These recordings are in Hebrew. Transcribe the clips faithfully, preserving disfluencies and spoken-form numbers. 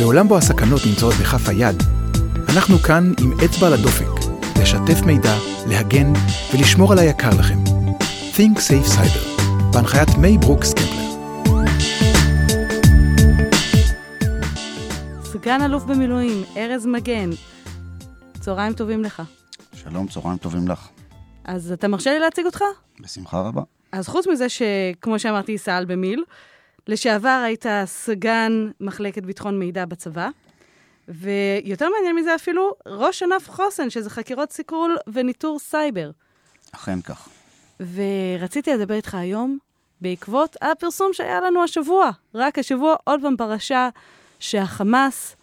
בעולם בו הסכנות נמצאות בכף היד, אנחנו כאן עם אצבע לדופק, לשתף מידע, להגן ולשמור על היקר לכם. Think Safe Cyber, בהנחיית מי ברוקס קנדל. סגן אלוף במילואים, ארז מגן, צהריים טובים לך. שלום, צהריים טובים לך. אז אתה מרשה לי להציג אותך? בשמחה רבה. אז חוץ מזה שכמו שאמרתי, סעל במיל, לשעבר היית סגן מחלקת ביטחון מידע בצבא, ויותר מעניין מזה אפילו ראש ענף חוסן, שזה חקירות סיכול וניטור סייבר. אכן כך. ורציתי לדבר איתך היום בעקבות הפרסום שהיה לנו השבוע. רק השבוע עוד פעם פרשה שהחמאס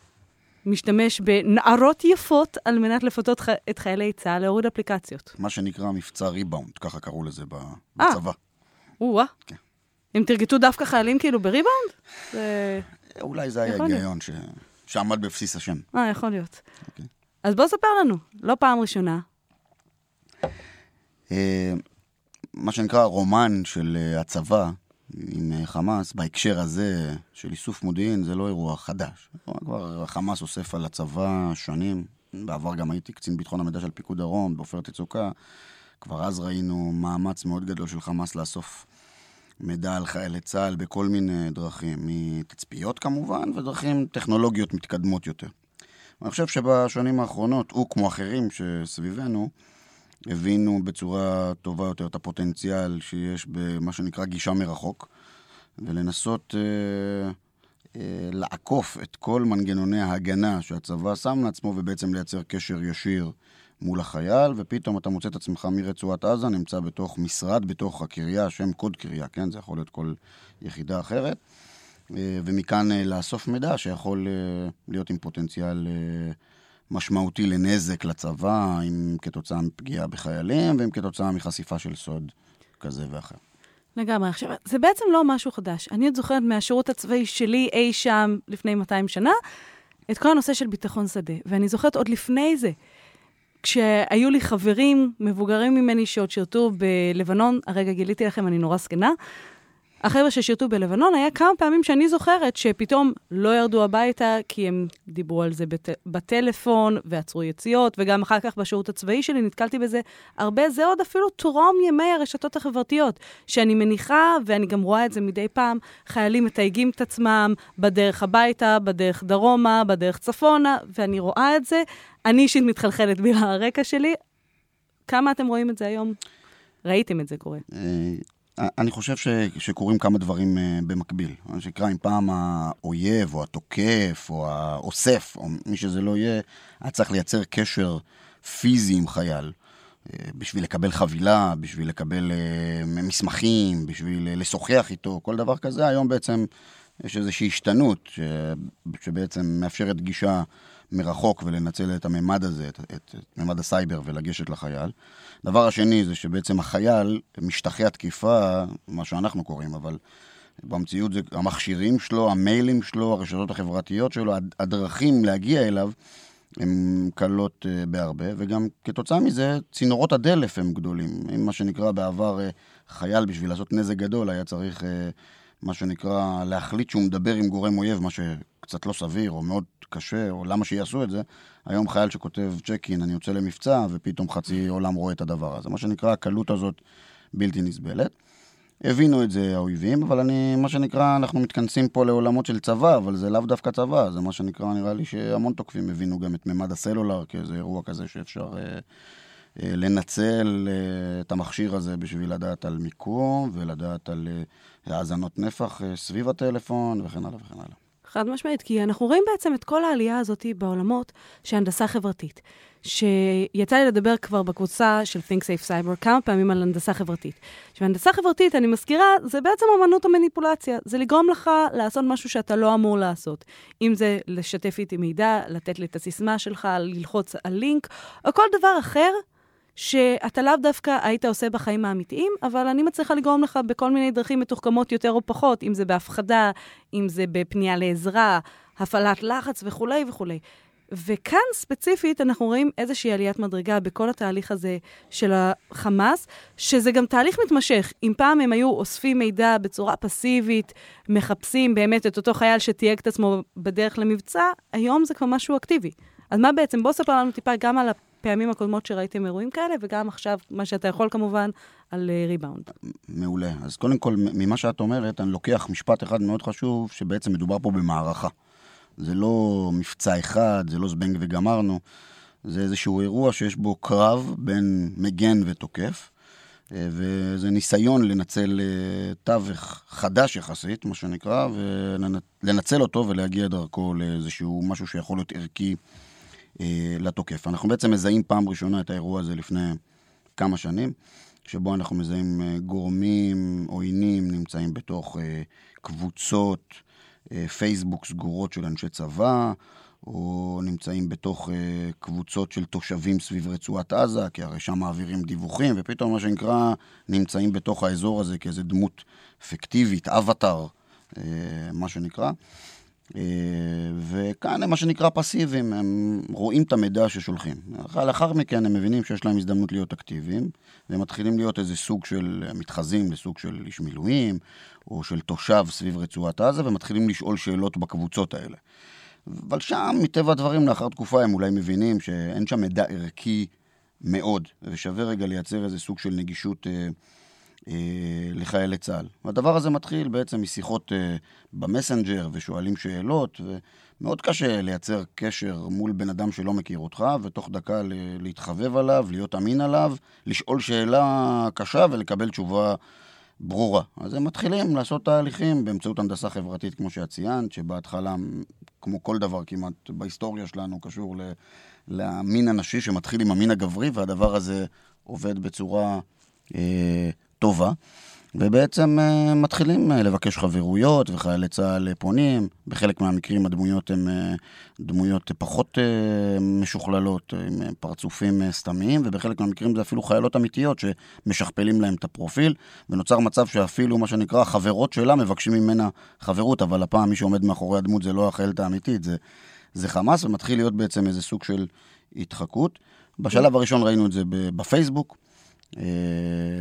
משתמש בנערות יפות על מנת לפתות את חיילי צה"ל להוריד אפליקציות. מה שנקרא מבצע ריבאונד, ככה קראו לזה בצבא. וואה. כן. הם תרגטו דווקא חיילים כאילו בריבאונד? זה... אולי זה היה הגיון ש... שעמד בבסיס השם. אה, יכול להיות. Okay. אז בוא ספר לנו, לא פעם ראשונה. Uh, מה שנקרא רומן של uh, הצבא עם uh, חמאס, בהקשר הזה של איסוף מודיעין, זה לא אירוע חדש. כבר חמאס אוסף על הצבא שנים, בעבר גם הייתי קצין ביטחון המידע של פיקוד דרום, בעופרת יצוקה, כבר אז ראינו מאמץ מאוד גדול של חמאס לאסוף מידע על חיילי צה"ל בכל מיני דרכים, מתצפיות כמובן, ודרכים טכנולוגיות מתקדמות יותר. אני חושב שבשנים האחרונות, הוא כמו אחרים שסביבנו, הבינו בצורה טובה יותר את הפוטנציאל שיש במה שנקרא גישה מרחוק, ולנסות אה, אה, לעקוף את כל מנגנוני ההגנה שהצבא שם לעצמו, ובעצם לייצר קשר ישיר מול החייל, ופתאום אתה מוצא את עצמך מרצועת עזה, נמצא בתוך משרד, בתוך הקריה, שם קוד קריה, כן? זה יכול להיות כל יחידה אחרת, ומכאן לאסוף מידע שיכול להיות עם פוטנציאל משמעותי לנזק לצבא, עם כתוצאה מפגיעה בחיילים, ועם כתוצאה מחשיפה של סוד כזה ואחר. לגמרי. עכשיו, זה בעצם לא משהו חדש. אני את זוכרת מהשירות הצבאי שלי אי שם לפני מאתיים שנה, את כל הנושא של ביטחון שדה, ואני זוכרת עוד לפני זה, כשהיו לי חברים מבוגרים ממני שעוד שירתו בלבנון, הרגע גיליתי לכם, אני נורא סקנה, החבר'ה ששירתו בלבנון, היה כמה פעמים שאני זוכרת שפתאום לא ירדו הביתה, כי הם דיברו על זה בט... בטלפון, ועצרו יציאות, וגם אחר כך בשירות הצבאי שלי, נתקלתי בזה הרבה, זה עוד אפילו תורום ימי הרשתות החברתיות, שאני מניחה, ואני גם רואה את זה מדי פעם, חיילים מתייגים את עצמם, בדרך הביתה, בדרך דרומה, בדרך צפונה, ואני רואה את זה, אני אישית מתחלחלת בגלל הרקע שלי, כמה אתם רואים את זה היום? ראיתם את זה קורה. אני חושב ש... שקוראים כמה דברים uh, במקביל. אני שקרא אם פעם האויב או התוקף או האוסף או מי שזה לא יהיה, היה צריך לייצר קשר פיזי עם חייל uh, בשביל לקבל חבילה, בשביל לקבל uh, מסמכים, בשביל uh, לשוחח איתו, כל דבר כזה. היום בעצם יש איזושהי השתנות ש... שבעצם מאפשרת גישה מרחוק ולנצל את הממד הזה, את, את, את ממד הסייבר ולגשת לחייל. דבר השני זה שבעצם החייל משטחי התקיפה, מה שאנחנו קוראים, אבל במציאות זה המכשירים שלו, המיילים שלו, הרשתות החברתיות שלו, הדרכים להגיע אליו הם קלות uh, בהרבה, וגם כתוצאה מזה צינורות הדלף הם גדולים. עם מה שנקרא בעבר uh, חייל בשביל לעשות נזק גדול היה צריך... Uh, מה שנקרא, להחליט שהוא מדבר עם גורם אויב, מה שקצת לא סביר, או מאוד קשה, או למה שיעשו את זה. היום חייל שכותב צ'קין, אני יוצא למבצע, ופתאום חצי עולם רואה את הדבר הזה. מה שנקרא, הקלות הזאת בלתי נסבלת. הבינו את זה האויבים, אבל אני, מה שנקרא, אנחנו מתכנסים פה לעולמות של צבא, אבל זה לאו דווקא צבא. זה מה שנקרא, נראה לי שהמון תוקפים הבינו גם את ממד הסלולר, כי זה אירוע כזה שאפשר... לנצל את המכשיר הזה בשביל לדעת על מיקום ולדעת על האזנות נפח סביב הטלפון וכן הלאה וכן הלאה. חד משמעית, כי אנחנו רואים בעצם את כל העלייה הזאת בעולמות שהנדסה חברתית, שיצא לי לדבר כבר בקבוצה של Think Safe Cyber כמה פעמים על הנדסה חברתית. שהנדסה חברתית, אני מזכירה, זה בעצם אמנות המניפולציה, זה לגרום לך לעשות משהו שאתה לא אמור לעשות. אם זה לשתף איתי מידע, לתת לי את הסיסמה שלך, ללחוץ על לינק, או כל דבר אחר, שאתה לאו דווקא היית עושה בחיים האמיתיים, אבל אני מצליחה לגרום לך בכל מיני דרכים מתוחכמות יותר או פחות, אם זה בהפחדה, אם זה בפנייה לעזרה, הפעלת לחץ וכו' וכו'. וכאן ספציפית אנחנו רואים איזושהי עליית מדרגה בכל התהליך הזה של החמאס, שזה גם תהליך מתמשך. אם פעם הם היו אוספים מידע בצורה פסיבית, מחפשים באמת את אותו חייל שתייג את עצמו בדרך למבצע, היום זה כבר משהו אקטיבי. אז מה בעצם? בוא ספר לנו טיפה גם על הפעמים הקודמות שראיתם אירועים כאלה, וגם עכשיו מה שאתה יכול כמובן על ריבאונד. מעולה. אז קודם כל, ממה שאת אומרת, אני לוקח משפט אחד מאוד חשוב, שבעצם מדובר פה במערכה. זה לא מבצע אחד, זה לא זבנג וגמרנו, זה איזשהו אירוע שיש בו קרב בין מגן ותוקף, וזה ניסיון לנצל תווך חדש יחסית, מה שנקרא, ולנצל אותו ולהגיע דרכו לאיזשהו משהו שיכול להיות ערכי לתוקף. אנחנו בעצם מזהים פעם ראשונה את האירוע הזה לפני כמה שנים, שבו אנחנו מזהים גורמים, עוינים, נמצאים בתוך קבוצות, פייסבוק סגורות של אנשי צבא, או נמצאים בתוך קבוצות של תושבים סביב רצועת עזה, כי הרי שם מעבירים דיווחים, ופתאום מה שנקרא, נמצאים בתוך האזור הזה כאיזו דמות פיקטיבית, אבטר, מה שנקרא. וכאן הם מה שנקרא פסיביים, הם רואים את המידע ששולחים. לאחר מכן הם מבינים שיש להם הזדמנות להיות אקטיביים, והם מתחילים להיות איזה סוג של מתחזים לסוג של איש מילואים, או של תושב סביב רצועת עזה, ומתחילים לשאול שאלות בקבוצות האלה. אבל שם, מטבע הדברים, לאחר תקופה הם אולי מבינים שאין שם מידע ערכי מאוד, ושווה רגע לייצר איזה סוג של נגישות לחיילי צה"ל. והדבר הזה מתחיל בעצם משיחות במסנג'ר ושואלים שאלות, ומאוד קשה לייצר קשר מול בן אדם שלא מכיר אותך, ותוך דקה להתחבב עליו, להיות אמין עליו, לשאול שאלה קשה ולקבל תשובה ברורה. אז הם מתחילים לעשות תהליכים באמצעות הנדסה חברתית, כמו שציינת, שבהתחלה, כמו כל דבר כמעט בהיסטוריה שלנו, קשור למין הנשי שמתחיל עם המין הגברי, והדבר הזה עובד בצורה טובה, ובעצם מתחילים לבקש חברויות, וחיילי צה"ל פונים, בחלק מהמקרים הדמויות הן דמויות פחות משוכללות, עם פרצופים סתמיים, ובחלק מהמקרים זה אפילו חיילות אמיתיות שמשכפלים להם את הפרופיל, ונוצר מצב שאפילו מה שנקרא חברות שלה מבקשים ממנה חברות, אבל הפעם מי שעומד מאחורי הדמות זה לא החיילת האמיתית, זה, זה חמאס, ומתחיל להיות בעצם איזה סוג של התחקות. בשלב הראשון ראינו את זה בפייסבוק,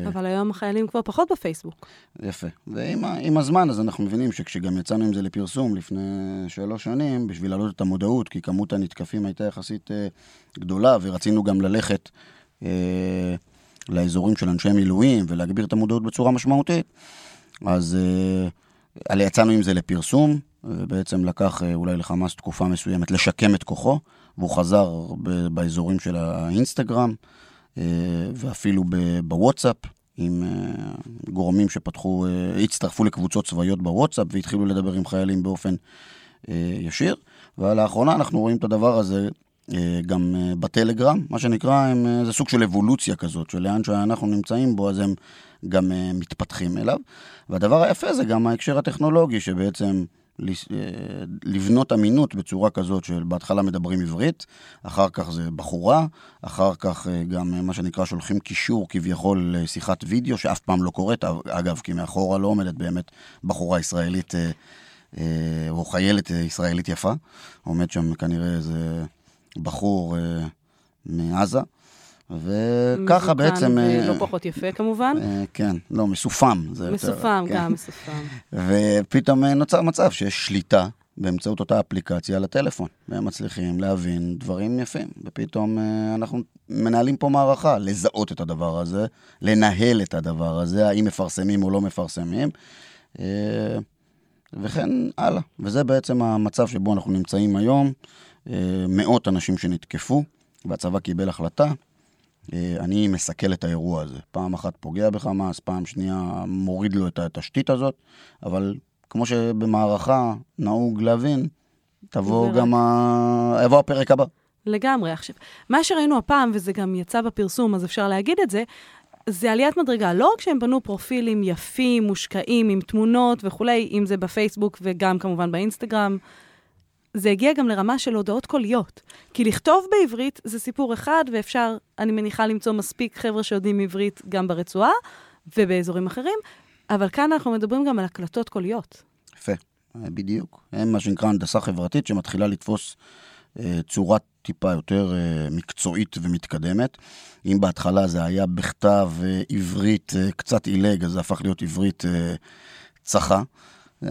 אבל היום החיילים כבר פחות בפייסבוק. יפה. ועם הזמן, אז אנחנו מבינים שכשגם יצאנו עם זה לפרסום לפני שלוש שנים, בשביל להעלות את המודעות, כי כמות הנתקפים הייתה יחסית גדולה, ורצינו גם ללכת לאזורים של אנשי מילואים, ולהגביר את המודעות בצורה משמעותית. אז יצאנו עם זה לפרסום, ובעצם לקח אולי לחמאס תקופה מסוימת לשקם את כוחו, והוא חזר באזורים של האינסטגרם, ואפילו בוואטסאפ, עם גורמים שפתחו, הצטרפו לקבוצות צבאיות בוואטסאפ, והתחילו לדבר עם חיילים באופן ישיר, ולאחרונה אנחנו רואים את הדבר הזה גם בטלגרם, מה שנקרא, זה סוג של אבולוציה כזאת, שלאן שאנחנו נמצאים בו, אז הם גם מתפתחים אליו, והדבר היפה זה גם ההקשר הטכנולוגי, שבעצם לבנות אמינות בצורה כזאת של בהתחלה מדברים עברית, אחר כך זה בחורה, אחר כך גם מה שנקרא שולחים קישור כביכול לשיחת וידאו שאף פעם לא קורית, אגב, כי מאחורה לא עומדת באמת בחורה ישראלית או חיילת ישראלית יפה, עומד שם כנראה איזה בחור מעזה, וככה בעצם לא פחות יפה כמובן, כן, לא, מסופם מסופם גם, מסופם ופתאום נוצר מצב שיש שליטה באמצעות אותה אפליקציה לטלפון, והם מצליחים להבין דברים יפים, ופתאום אנחנו מנהלים פה מערכה, לזהות את הדבר הזה, לנהל את הדבר הזה, האם מפרסמים או לא מפרסמים וכן הלאה, וזה בעצם המצב שבו אנחנו נמצאים היום. מאות אנשים שנתקפו, והצבא קיבל החלטה, אני מסכל את האירוע הזה. פעם אחת פוגע בחמאס, פעם שנייה מוריד לו את התשתית הזאת, אבל כמו שבמערכה נהוג להבין, תבוא גם ה... יבוא הפרק הבא. לגמרי. עכשיו, מה שראינו הפעם, וזה גם יצא בפרסום, אז אפשר להגיד את זה, זה עליית מדרגה. לא רק שהם בנו פרופילים יפים, מושקעים, עם תמונות וכולי, אם זה בפייסבוק וגם כמובן באינסטגרם, זה הגיע גם לרמה של הודעות קוליות. כי לכתוב בעברית זה סיפור אחד, ואפשר, אני מניחה, למצוא מספיק חבר'ה שיודעים עברית גם ברצועה, ובאזורים אחרים, אבל כאן אנחנו מדברים גם על הקלטות קוליות. יפה, בדיוק. הם מה שנקרא הנדסה חברתית, שמתחילה לתפוס צורה טיפה יותר מקצועית ומתקדמת. אם בהתחלה זה היה בכתב עברית קצת אילג, אז זה הפך להיות עברית צחה,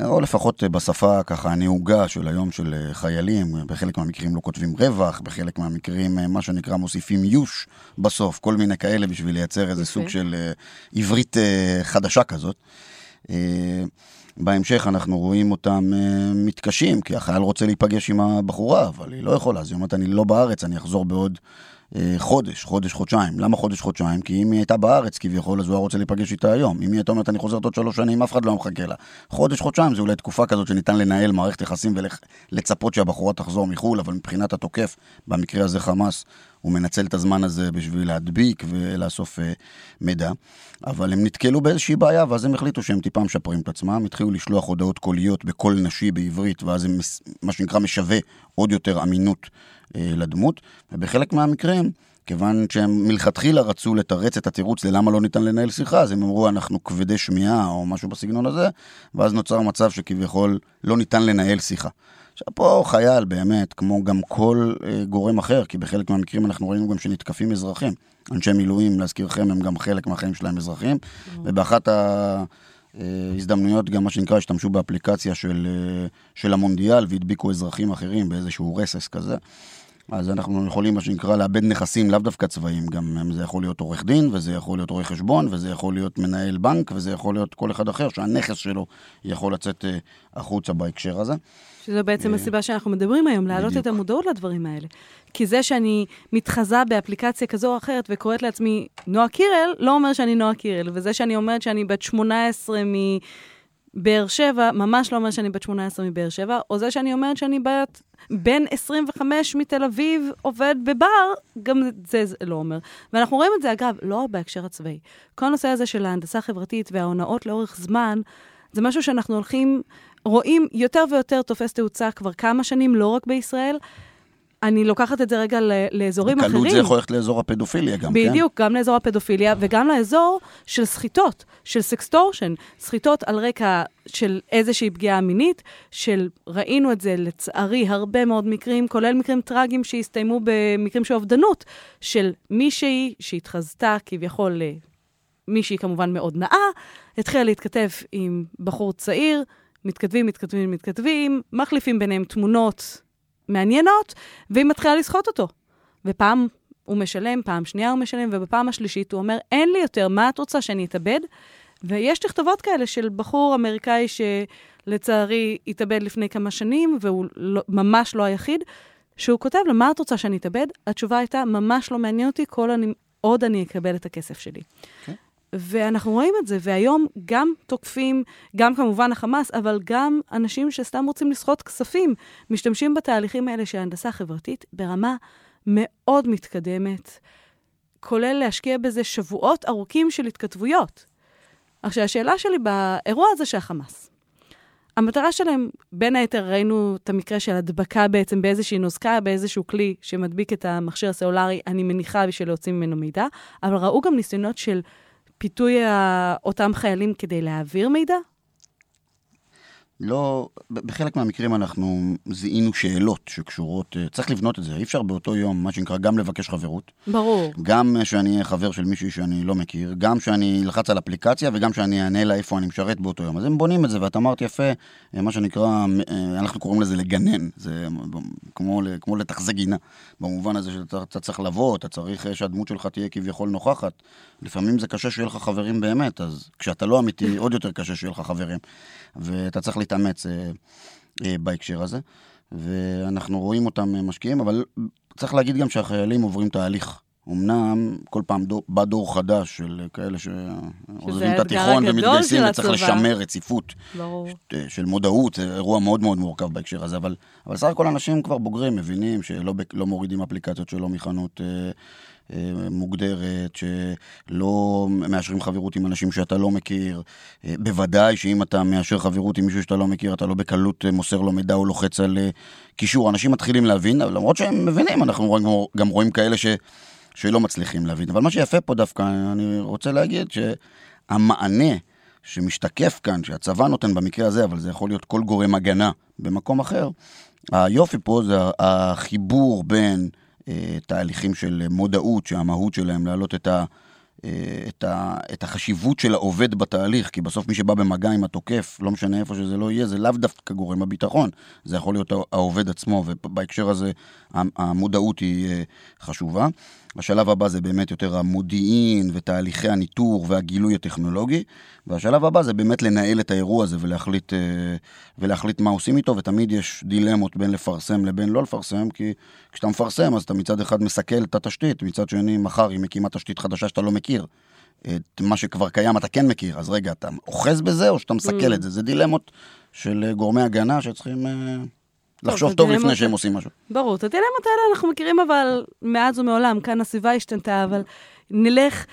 או לפחות בשפה ככה הנהוגה של היום של חיילים. בחלק מהמקרים לא כותבים רווח, בחלק מהמקרים מה שנקרא מוסיפים יוש בסוף, כל מיני כאלה בשביל לייצר איזה okay. סוג של עברית חדשה כזאת. בהמשך אנחנו רואים אותם מתקשים, כי החייל רוצה להיפגש עם הבחורה, אבל היא לא יכולה, אז היא אומרת, אני לא בארץ, אני אחזור בעוד חודש, חודש, חודשיים. למה חודש, חודשיים? כי אם היא הייתה בארץ כביכול, אז הוא היה רוצה להיפגש איתה היום. אם היא הייתה אומרת, אני חוזרת עוד שלוש שנים, אף אחד לא מחכה לה. חודש, חודשיים, זה אולי תקופה כזאת שניתן לנהל מערכת יחסים ולצפות שהבחורה תחזור מחול, אבל מבחינת התוקף, במקרה הזה חמאס, הוא מנצל את הזמן הזה בשביל להדביק ולאסוף מידע. אבל הם נתקלו באיזושהי בעיה, ואז הם החליטו שהם טיפה משפרים את עצמם, התחילו לשלוח הודעות קוליות בכל נשי בעברית, ואז הם, מה שנקרא, משווה עוד יותר אמינות לדמות, ובחלק מהמקרים, כיוון שהם מלכתחילה רצו לתרץ את התירוץ ללמה לא ניתן לנהל שיחה, אז הם אמרו אנחנו כבדי שמיעה או משהו בסגנון הזה, ואז נוצר מצב שכביכול לא ניתן לנהל שיחה. עכשיו פה חייל באמת, כמו גם כל גורם אחר, כי בחלק מהמקרים אנחנו ראינו גם שנתקפים אזרחים, אנשי מילואים להזכירכם הם גם חלק מהחיים שלהם אזרחים, ובאחת ה... הזדמנויות גם מה שנקרא השתמשו באפליקציה של, של המונדיאל והדביקו אזרחים אחרים באיזשהו רסס כזה. אז אנחנו יכולים מה שנקרא לאבד נכסים לאו דווקא צבאיים, גם זה יכול להיות עורך דין וזה יכול להיות עורך חשבון וזה יכול להיות מנהל בנק וזה יכול להיות כל אחד אחר שהנכס שלו יכול לצאת החוצה בהקשר הזה. שזו בעצם הסיבה שאנחנו מדברים היום, להעלות את המודעות לדברים האלה. כי זה שאני מתחזה באפליקציה כזו או אחרת וקוראת לעצמי נועה קירל, לא אומר שאני נועה קירל, וזה שאני אומרת שאני בת שמונה עשרה מבאר שבע, ממש לא אומר שאני בת שמונה עשרה מבאר שבע, או זה שאני אומרת שאני בת בן עשרים וחמש מתל אביב עובד בבר, גם זה, זה לא אומר. ואנחנו רואים את זה, אגב, לא בהקשר הצבאי. כל הנושא הזה של ההנדסה החברתית וההונאות לאורך זמן, זה משהו שאנחנו הולכים... רואים יותר ויותר תופס תאוצה כבר כמה שנים, לא רק בישראל. אני לוקחת את זה רגע לאזורים אחרים. בקלות זה יכול ללכת לאזור הפדופיליה גם, כן? בדיוק, גם לאזור הפדופיליה, וגם לאזור של סחיטות, של סקסטורשן, סחיטות על רקע של איזושהי פגיעה מינית, של ראינו את זה לצערי הרבה מאוד מקרים, כולל מקרים טרגיים שהסתיימו במקרים של אובדנות, של מישהי שהתחזתה כביכול, מישהי כמובן מאוד נאה, התחילה להתכתב עם בחור צעיר, מתכתבים, מתכתבים, מתכתבים, מחליפים ביניהם תמונות מעניינות, והיא מתחילה לסחוט אותו. ופעם הוא משלם, פעם שנייה הוא משלם, ובפעם השלישית הוא אומר, אין לי יותר, מה את רוצה שאני אתאבד? ויש תכתובות כאלה של בחור אמריקאי שלצערי התאבד לפני כמה שנים, והוא לא, ממש לא היחיד, שהוא כותב לו, מה את רוצה שאני אתאבד? התשובה הייתה, ממש לא מעניין אותי, כל אני, עוד אני אקבל את הכסף שלי. Okay. ואנחנו רואים את זה, והיום גם תוקפים, גם כמובן החמאס, אבל גם אנשים שסתם רוצים לסחוט כספים, משתמשים בתהליכים האלה של ההנדסה חברתית ברמה מאוד מתקדמת, כולל להשקיע בזה שבועות ארוכים של התכתבויות. עכשיו, השאלה שלי באירוע הזה של החמאס, המטרה שלהם, בין היתר ראינו את המקרה של הדבקה בעצם באיזושהי נוזקה, באיזשהו כלי שמדביק את המכשיר הסלולרי, אני מניחה בשביל להוציא ממנו מידע, אבל ראו גם ניסיונות של פיתוי אותם חיילים כדי להעביר מידע? לא, בחלק מהמקרים אנחנו זיהינו שאלות שקשורות, צריך לבנות את זה, אי אפשר באותו יום, מה שנקרא, גם לבקש חברות. ברור. גם שאני חבר של מישהו שאני לא מכיר, גם שאני לחץ על אפליקציה, וגם שאני אענה לה איפה אני משרת באותו יום. אז הם בונים את זה, ואת אמרת יפה, מה שנקרא, אנחנו קוראים לזה לגנן, זה כמו, כמו לתחזק גינה, במובן הזה שאתה צריך לבוא, אתה צריך שהדמות שלך תהיה כביכול נוכחת. לפעמים זה קשה שיהיה לך חברים באמת, אז כשאתה לא אמיתי, עוד יותר קשה שיהיה לך חברים. ואתה צריך להתאמץ אה, אה, בהקשר הזה, ואנחנו רואים אותם משקיעים, אבל צריך להגיד גם שהחיילים עוברים תהליך. אמנם כל פעם דור, בא דור חדש של כאלה שעוזבים את התיכון ומתגייסים, וצריך לשמר רציפות ש, של מודעות, זה אירוע מאוד מאוד מורכב בהקשר הזה, אבל, אבל סך הכל אנשים כבר בוגרים, מבינים שלא לא מורידים אפליקציות שלא מחנות אה, מוגדרת, שלא מאשרים חברות עם אנשים שאתה לא מכיר, בוודאי שאם אתה מאשר חברות עם מישהו שאתה לא מכיר, אתה לא בקלות מוסר לו מידע או לוחץ על קישור. אנשים מתחילים להבין, למרות שהם מבינים, אנחנו גם רואים כאלה ש... שלא מצליחים להבין. אבל מה שיפה פה דווקא, אני רוצה להגיד שהמענה שמשתקף כאן, שהצבא נותן במקרה הזה, אבל זה יכול להיות כל גורם הגנה במקום אחר, היופי פה זה החיבור בין תהליכים של מודעות, שהמהות שלהם להעלות את ה... את, ה, את החשיבות של העובד בתהליך, כי בסוף מי שבא במגע עם התוקף, לא משנה איפה שזה לא יהיה, זה לאו דווקא גורם הביטחון, זה יכול להיות העובד עצמו, ובהקשר הזה המודעות היא חשובה. השלב הבא זה באמת יותר המודיעין ותהליכי הניטור והגילוי הטכנולוגי, והשלב הבא זה באמת לנהל את האירוע הזה ולהחליט, ולהחליט מה עושים איתו, ותמיד יש דילמות בין לפרסם לבין לא לפרסם, כי כשאתה מפרסם אז אתה מצד אחד מסכל את התשתית, מצד שני מחר היא מקימה תשתית חדשה שאתה לא מכיר, את מה שכבר קיים אתה כן מכיר, אז רגע, אתה אוחז בזה או שאתה מסכל את זה? זה דילמות של גורמי הגנה שצריכים... לחשוב טוב לפני שהם עושים משהו. ברור, את הדילמות האלה אנחנו מכירים, אבל מאז ומעולם, כאן הסביבה השתנתה, אבל נלך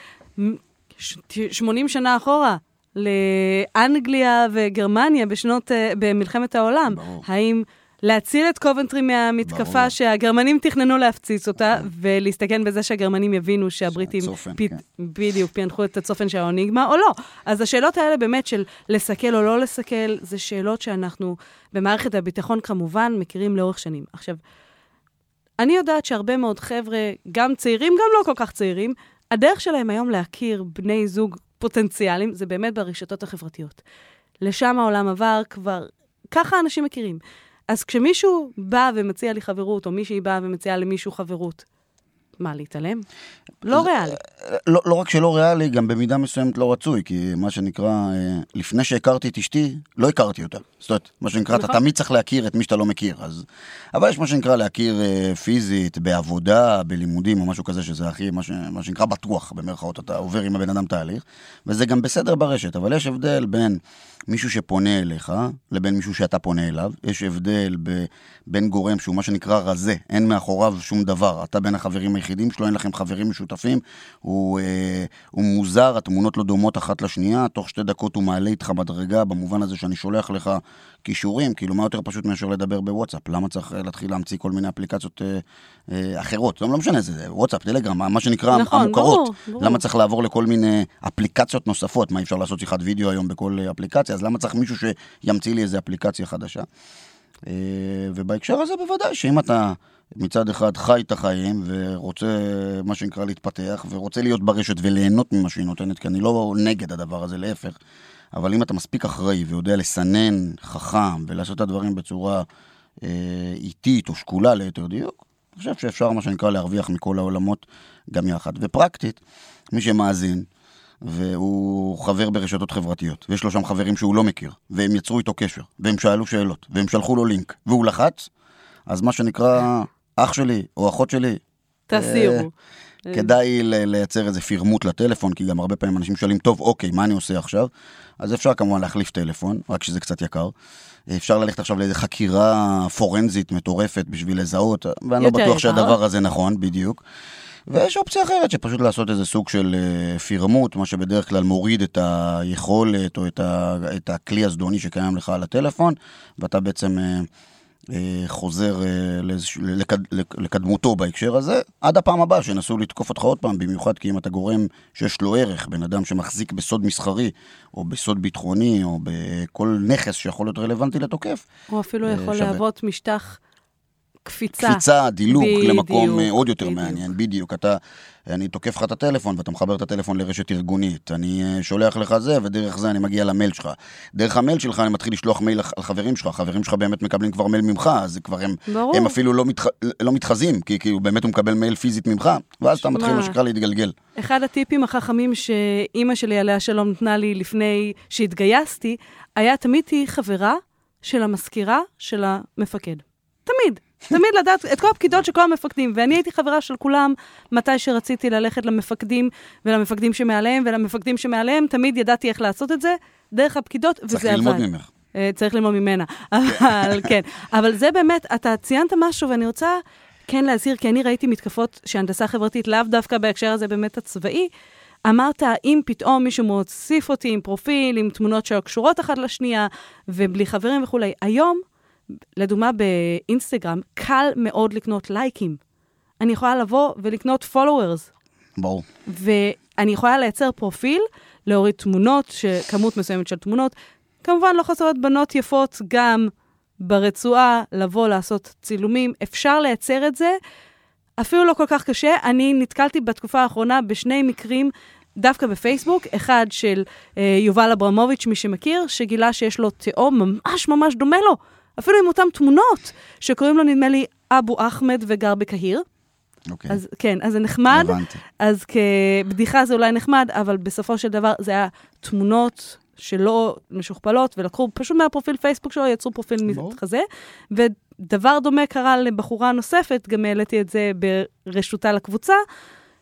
שמונים שנה אחורה, לאנגליה וגרמניה, בשנות, במלחמת העולם. האם להציל את קובנטרי מהמתקפה שהגרמנים תכננו להפציץ אותה, ולהסתכן בזה שהגרמנים יבינו שהבריטים בדיוק פיינחו את הצופן של האוניגמה, או לא. אז השאלות האלה באמת של לסכל או לא לסכל, זה שאלות שאנחנו במערכת הביטחון כמובן מכירים לאורך שנים. עכשיו, אני יודעת שהרבה מאוד חבר'ה, גם צעירים, גם לא כל כך צעירים, הדרך שלהם היום להכיר בני זוג פוטנציאליים, זה באמת ברשתות החברתיות. לשם העולם עבר כבר, ככה אנשים מכירים. אז כשמישהו בא ומציע לי חברות, או מישהי באה ומציעה למישהו חברות, מה, להתעלם? לא ריאלי. לא, לא רק שלא ריאלי, גם במידה מסוימת לא רצוי, כי מה שנקרא, לפני שהכרתי את אשתי, לא הכרתי אותה. זאת אומרת, מה שנקרא, אתה תמיד צריך להכיר את מי שאתה לא מכיר. אז... אבל יש מה שנקרא להכיר פיזית, בעבודה, בלימודים, או משהו כזה שזה הכי, מה, ש... מה שנקרא בטוח, במרכאות, אתה עובר עם הבן אדם תהליך, וזה גם בסדר ברשת, אבל יש הבדל בין מישהו שפונה אליך, לבין מישהו שאתה פונה אליו. יש הבדל ב... בין גורם שהוא מה שנקרא רזה, אין מאחוריו שום דבר. אתה בין החברים היחידים שלו, אין לכם חברים משותפים, הוא, אה, הוא מוזר, התמונות לא דומות אחת לשנייה, תוך שתי דקות הוא מעלה איתך מדרגה, במובן הזה שאני שולח לך קישורים, כאילו מה יותר פשוט מאשר לדבר בוואטסאפ, למה צריך להתחיל להמציא כל מיני אפליקציות אה, אה, אחרות, לא, לא משנה, זה וואטסאפ, טלגרם, מה שנקרא נכון, המוכרות, ברור, ברור. למה צריך לעבור לכל מיני אפליקציות נוספות, מה אפשר לעשות שיחת וידאו היום בכל אפליקציה, אז למה צריך מישהו שימציא לי איזה אפליקציה חדשה? אה, ובהקשר הזה בוודאי, שאם אתה מצד אחד חי את החיים ורוצה מה שנקרא להתפתח ורוצה להיות ברשת וליהנות ממה שהיא נותנת, כי אני לא נגד הדבר הזה, להפך, אבל אם אתה מספיק אחראי ויודע לסנן חכם ולעשות את הדברים בצורה אה, איטית או שקולה ליתר דיוק, אני חושב שאפשר מה שנקרא להרוויח מכל העולמות גם יחד. ופרקטית, מי שמאזין והוא חבר ברשתות חברתיות ויש לו שם חברים שהוא לא מכיר והם יצרו איתו קשר והם שאלו שאלות והם שלחו לו לינק והוא לחץ, אז מה שנקרא אח שלי או אחות שלי, תסירו. כדאי לייצר איזה פירמות לטלפון, כי גם הרבה פעמים אנשים שואלים, טוב, אוקיי, מה אני עושה עכשיו? אז אפשר כמובן להחליף טלפון, רק שזה קצת יקר. אפשר ללכת עכשיו לאיזו חקירה פורנזית מטורפת בשביל לזהות, ואני לא בטוח שהדבר הזה נכון, בדיוק. ויש אופציה אחרת, שפשוט לעשות איזה סוג של פירמות, מה שבדרך כלל מוריד את היכולת או את הכלי הזדוני שקיים לך על הטלפון, ואתה בעצם חוזר לקדמותו בהקשר הזה, עד הפעם הבאה שנסו לתקוף אותך עוד פעם, במיוחד כי אם אתה גורם שיש לו ערך, בן אדם שמחזיק בסוד מסחרי, או בסוד ביטחוני, או בכל נכס שיכול להיות רלוונטי לתוקף. או אפילו יכול להוות משטח קפיצה. קפיצה, דילוק, למקום עוד יותר מעניין, בדיוק. אני תוקף לך את הטלפון, ואתה מחבר את הטלפון לרשת ארגונית, אני שולח לך זה, ודרך זה אני מגיע למייל שלך. דרך המייל שלך אני מתחיל לשלוח מייל על חברים שלך, החברים שלך באמת מקבלים כבר מייל ממך, אז כבר הם, הם אפילו לא, מתח... לא מתחזים, כי, כי באמת הוא מקבל מייל פיזית ממך, ואז אתה מתחיל משקרה להתגלגל. אחד הטיפים החכמים שאימא שלי עליה שלום נתנה לי לפני שהתגייסתי, היה תמיד היא חברה של המזכירה של המפקד. תמיד. תמיד לדעת את כל הפקידות של כל המפקדים, ואני הייתי חברה של כולם מתי שרציתי ללכת למפקדים, ולמפקדים שמעליהם, ולמפקדים שמעליהם, תמיד ידעתי איך לעשות את זה, דרך הפקידות, וזה עבד. צריך ללמוד ממך. צריך ללמוד ממנה, אבל כן. אבל זה באמת, אתה ציינת משהו, ואני רוצה כן להזהיר, כי אני ראיתי מתקפות שהנדסה חברתית, לאו דווקא בהקשר הזה באמת הצבאי, אמרת, אם פתאום מישהו מוסיף אותי עם פרופיל, עם תמונות שקשורות אחת לשנייה, ובלי חברים וכולי. היום לדוגמה באינסטגרם, קל מאוד לקנות לייקים. אני יכולה לבוא ולקנות followers. ברור. ואני יכולה לייצר פרופיל, להוריד תמונות, כמות מסוימת של תמונות. כמובן לא חסרות בנות יפות גם ברצועה, לבוא לעשות צילומים, אפשר לייצר את זה, אפילו לא כל כך קשה. אני נתקלתי בתקופה האחרונה בשני מקרים, דווקא בפייסבוק, אחד של אה, יובל אברמוביץ', מי שמכיר, שגילה שיש לו תאום ממש ממש דומה לו, אפילו עם אותם תמונות, שקוראים לו נדמה לי אבו אחמד וגר בקהיר. אוקיי. אז כן, אז זה נחמד. הבנתי. אז כבדיחה זה אולי נחמד, אבל בסופו של דבר זה היה תמונות שלא משוכפלות, ולקחו פשוט מהפרופיל פייסבוק שלו, יצרו פרופיל מתחזה, ודבר דומה קרה לבחורה נוספת, גם העליתי את זה ברשותה לקבוצה,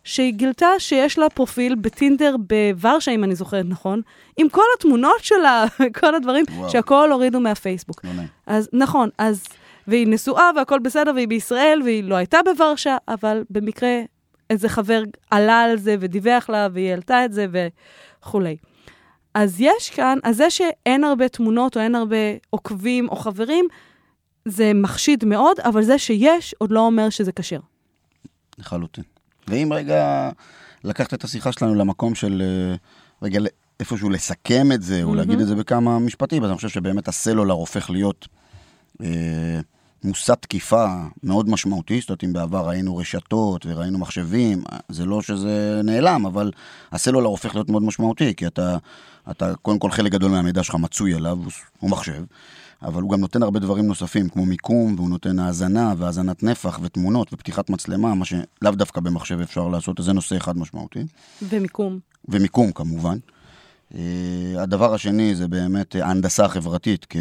שהיא גילתה שיש לה פרופיל בטינדר בוורשה, אם אני זוכרת נכון, עם כל התמונות שלה, כל הדברים, וואו. שהכל הורידו מהפייסבוק. לא אז נכון, אז, והיא נשואה והכל בסדר, והיא בישראל, והיא לא הייתה בוורשה, אבל במקרה איזה חבר עלה על זה ודיווח לה, והיא העלתה את זה וכולי. אז יש כאן, אז זה שאין הרבה תמונות, או אין הרבה עוקבים או חברים, זה מחשיד מאוד, אבל זה שיש עוד לא אומר שזה קשר. לחלוטין. ואם רגע לקחת את השיחה שלנו למקום של, רגע איפשהו לסכם את זה, או להגיד את זה בכמה משפטים, אז אני חושב שבאמת הסלולר הופך להיות אה, מושא תקיפה מאוד משמעותי, זאת אומרת אם בעבר ראינו רשתות וראינו מחשבים, זה לא שזה נעלם, אבל הסלולר הופך להיות מאוד משמעותי, כי אתה, אתה קודם כל חלק גדול מהמידע שלך מצוי עליו, הוא מחשב, אבל הוא גם נותן הרבה דברים נוספים, כמו מיקום, והוא נותן האזנה, והאזנת נפח, ותמונות, ופתיחת מצלמה, מה שלאו דווקא במחשב אפשר לעשות, אז זה נושא אחד משמעותי. ומיקום. ומיקום, כמובן. הדבר השני זה באמת ההנדסה החברתית, כ...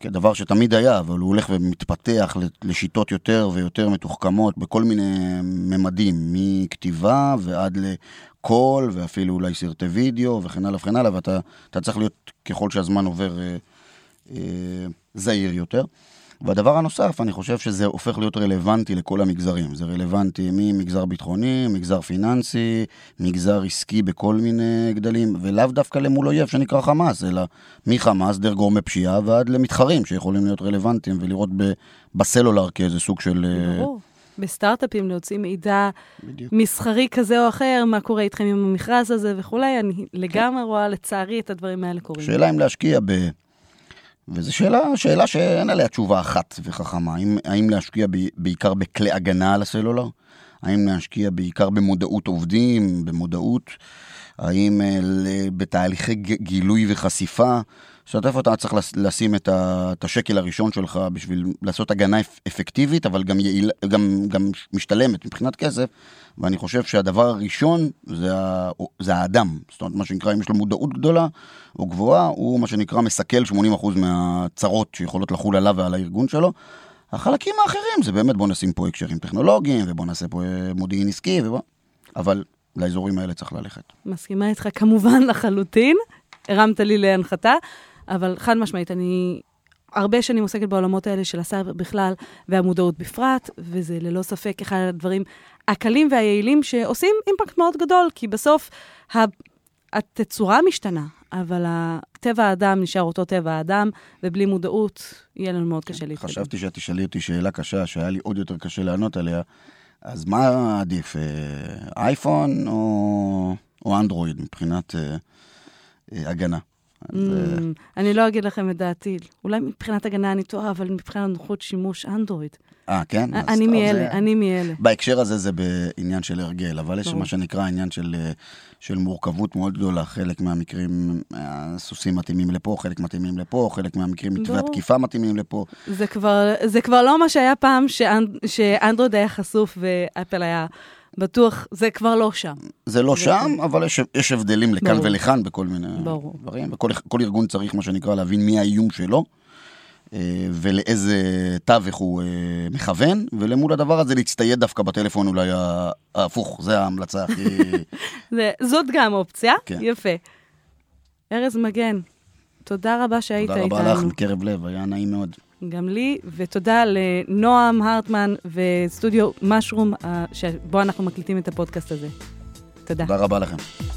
כדבר שתמיד היה, אבל הוא הולך ומתפתח לשיטות יותר ויותר מתוחכמות, בכל מיני ממדים, מכתיבה ועד לקול, ואפילו אולי סרטי וידאו, וכן הלאה וכן הלאה, ואתה אתה צריך להיות, ככל שהזמן עובר... זהיר יותר. והדבר הנוסף, אני חושב שזה הופך להיות רלוונטי לכל המגזרים. זה רלוונטי ממגזר ביטחוני, מגזר פיננסי, מגזר עסקי בכל מיני גדלים, ולאו דווקא למול אויב שנקרא חמאס, אלא מחמאס, דרך גורמי פשיעה, ועד למתחרים שיכולים להיות רלוונטיים, ולראות בסלולר כאיזה סוג של... ברור. בסטארט-אפים להוציא מידע בדיוק. מסחרי כזה או אחר, מה קורה איתכם עם המכרז הזה וכולי, אני לגמרי רואה לצערי את הדברים האלה קוראים. שאלה אם להשקיע ב... וזו שאלה, שאלה שאין עליה תשובה אחת וחכמה. האם, האם להשקיע ב, בעיקר בכלי הגנה על הסלולר? האם להשקיע בעיקר במודעות עובדים, במודעות? האם בתהליכי גילוי וחשיפה? זאת אומרת, אתה צריך לשים את, ה, את השקל הראשון שלך בשביל לעשות הגנה אפקטיבית, אבל גם, יעיל, גם, גם משתלמת מבחינת כסף, ואני חושב שהדבר הראשון זה, ה, זה האדם. זאת אומרת, מה שנקרא, אם יש לו מודעות גדולה או גבוהה, הוא מה שנקרא מסכל שמונים אחוז מהצרות שיכולות לחול עליו ועל הארגון שלו. החלקים האחרים זה באמת בוא נשים פה הקשרים טכנולוגיים, ובוא נעשה פה מודיעין עסקי, ובוא... אבל לאזורים האלה צריך ללכת. מסכימה איתך כמובן לחלוטין, הרמת לי להנחתה, אבל חד משמעית, אני הרבה שנים עוסקת בעולמות האלה של הסייבר בכלל, והמודעות בפרט, וזה ללא ספק אחד הדברים הקלים והיעילים שעושים אימפקט מאוד גדול, כי בסוף התצורה משתנה, אבל הטבע האדם נשאר אותו טבע האדם, ובלי מודעות יהיה לנו מאוד קשה להתחיל. חשבתי שאת תשאלי אותי שאלה קשה, שהיה לי עוד יותר קשה לענות עליה, אז מה עדיף, אייפון או אנדרואיד מבחינת הגנה? אני לא אגיד לכם את דעתי, אולי מבחינת הגנה אני טועה, אבל מבחינת נוחות שימוש אנדרואיד. אה, כן? אני מאלה, אני מאלה. בהקשר הזה זה בעניין של הרגל, אבל יש מה שנקרא העניין של מורכבות מאוד גדולה, חלק מהמקרים, הסוסים מתאימים לפה, חלק מתאימים לפה, חלק מהמקרים מתווה התקיפה מתאימים לפה. זה כבר לא מה שהיה פעם שאנדרואיד היה חשוף ואפל היה... בטוח, זה כבר לא שם. זה לא שם, אבל יש, יש הבדלים לכאן ברור. ולכאן בכל מיני ברור. דברים. וכל, כל ארגון צריך, מה שנקרא, להבין מי האיום שלו, ולאיזה תווך הוא מכוון, ולמול הדבר הזה להצטייד דווקא בטלפון אולי ההפוך. זה ההמלצה הכי... זה, זאת גם אופציה. כן. יפה. ארז מגן, תודה רבה שהיית איתנו. תודה רבה לך, מקרב לב, היה נעים מאוד. גם לי, ותודה לנועם הרטמן וסטודיו משרום שבו אנחנו מקליטים את הפודקאסט הזה. תודה. תודה רבה לכם.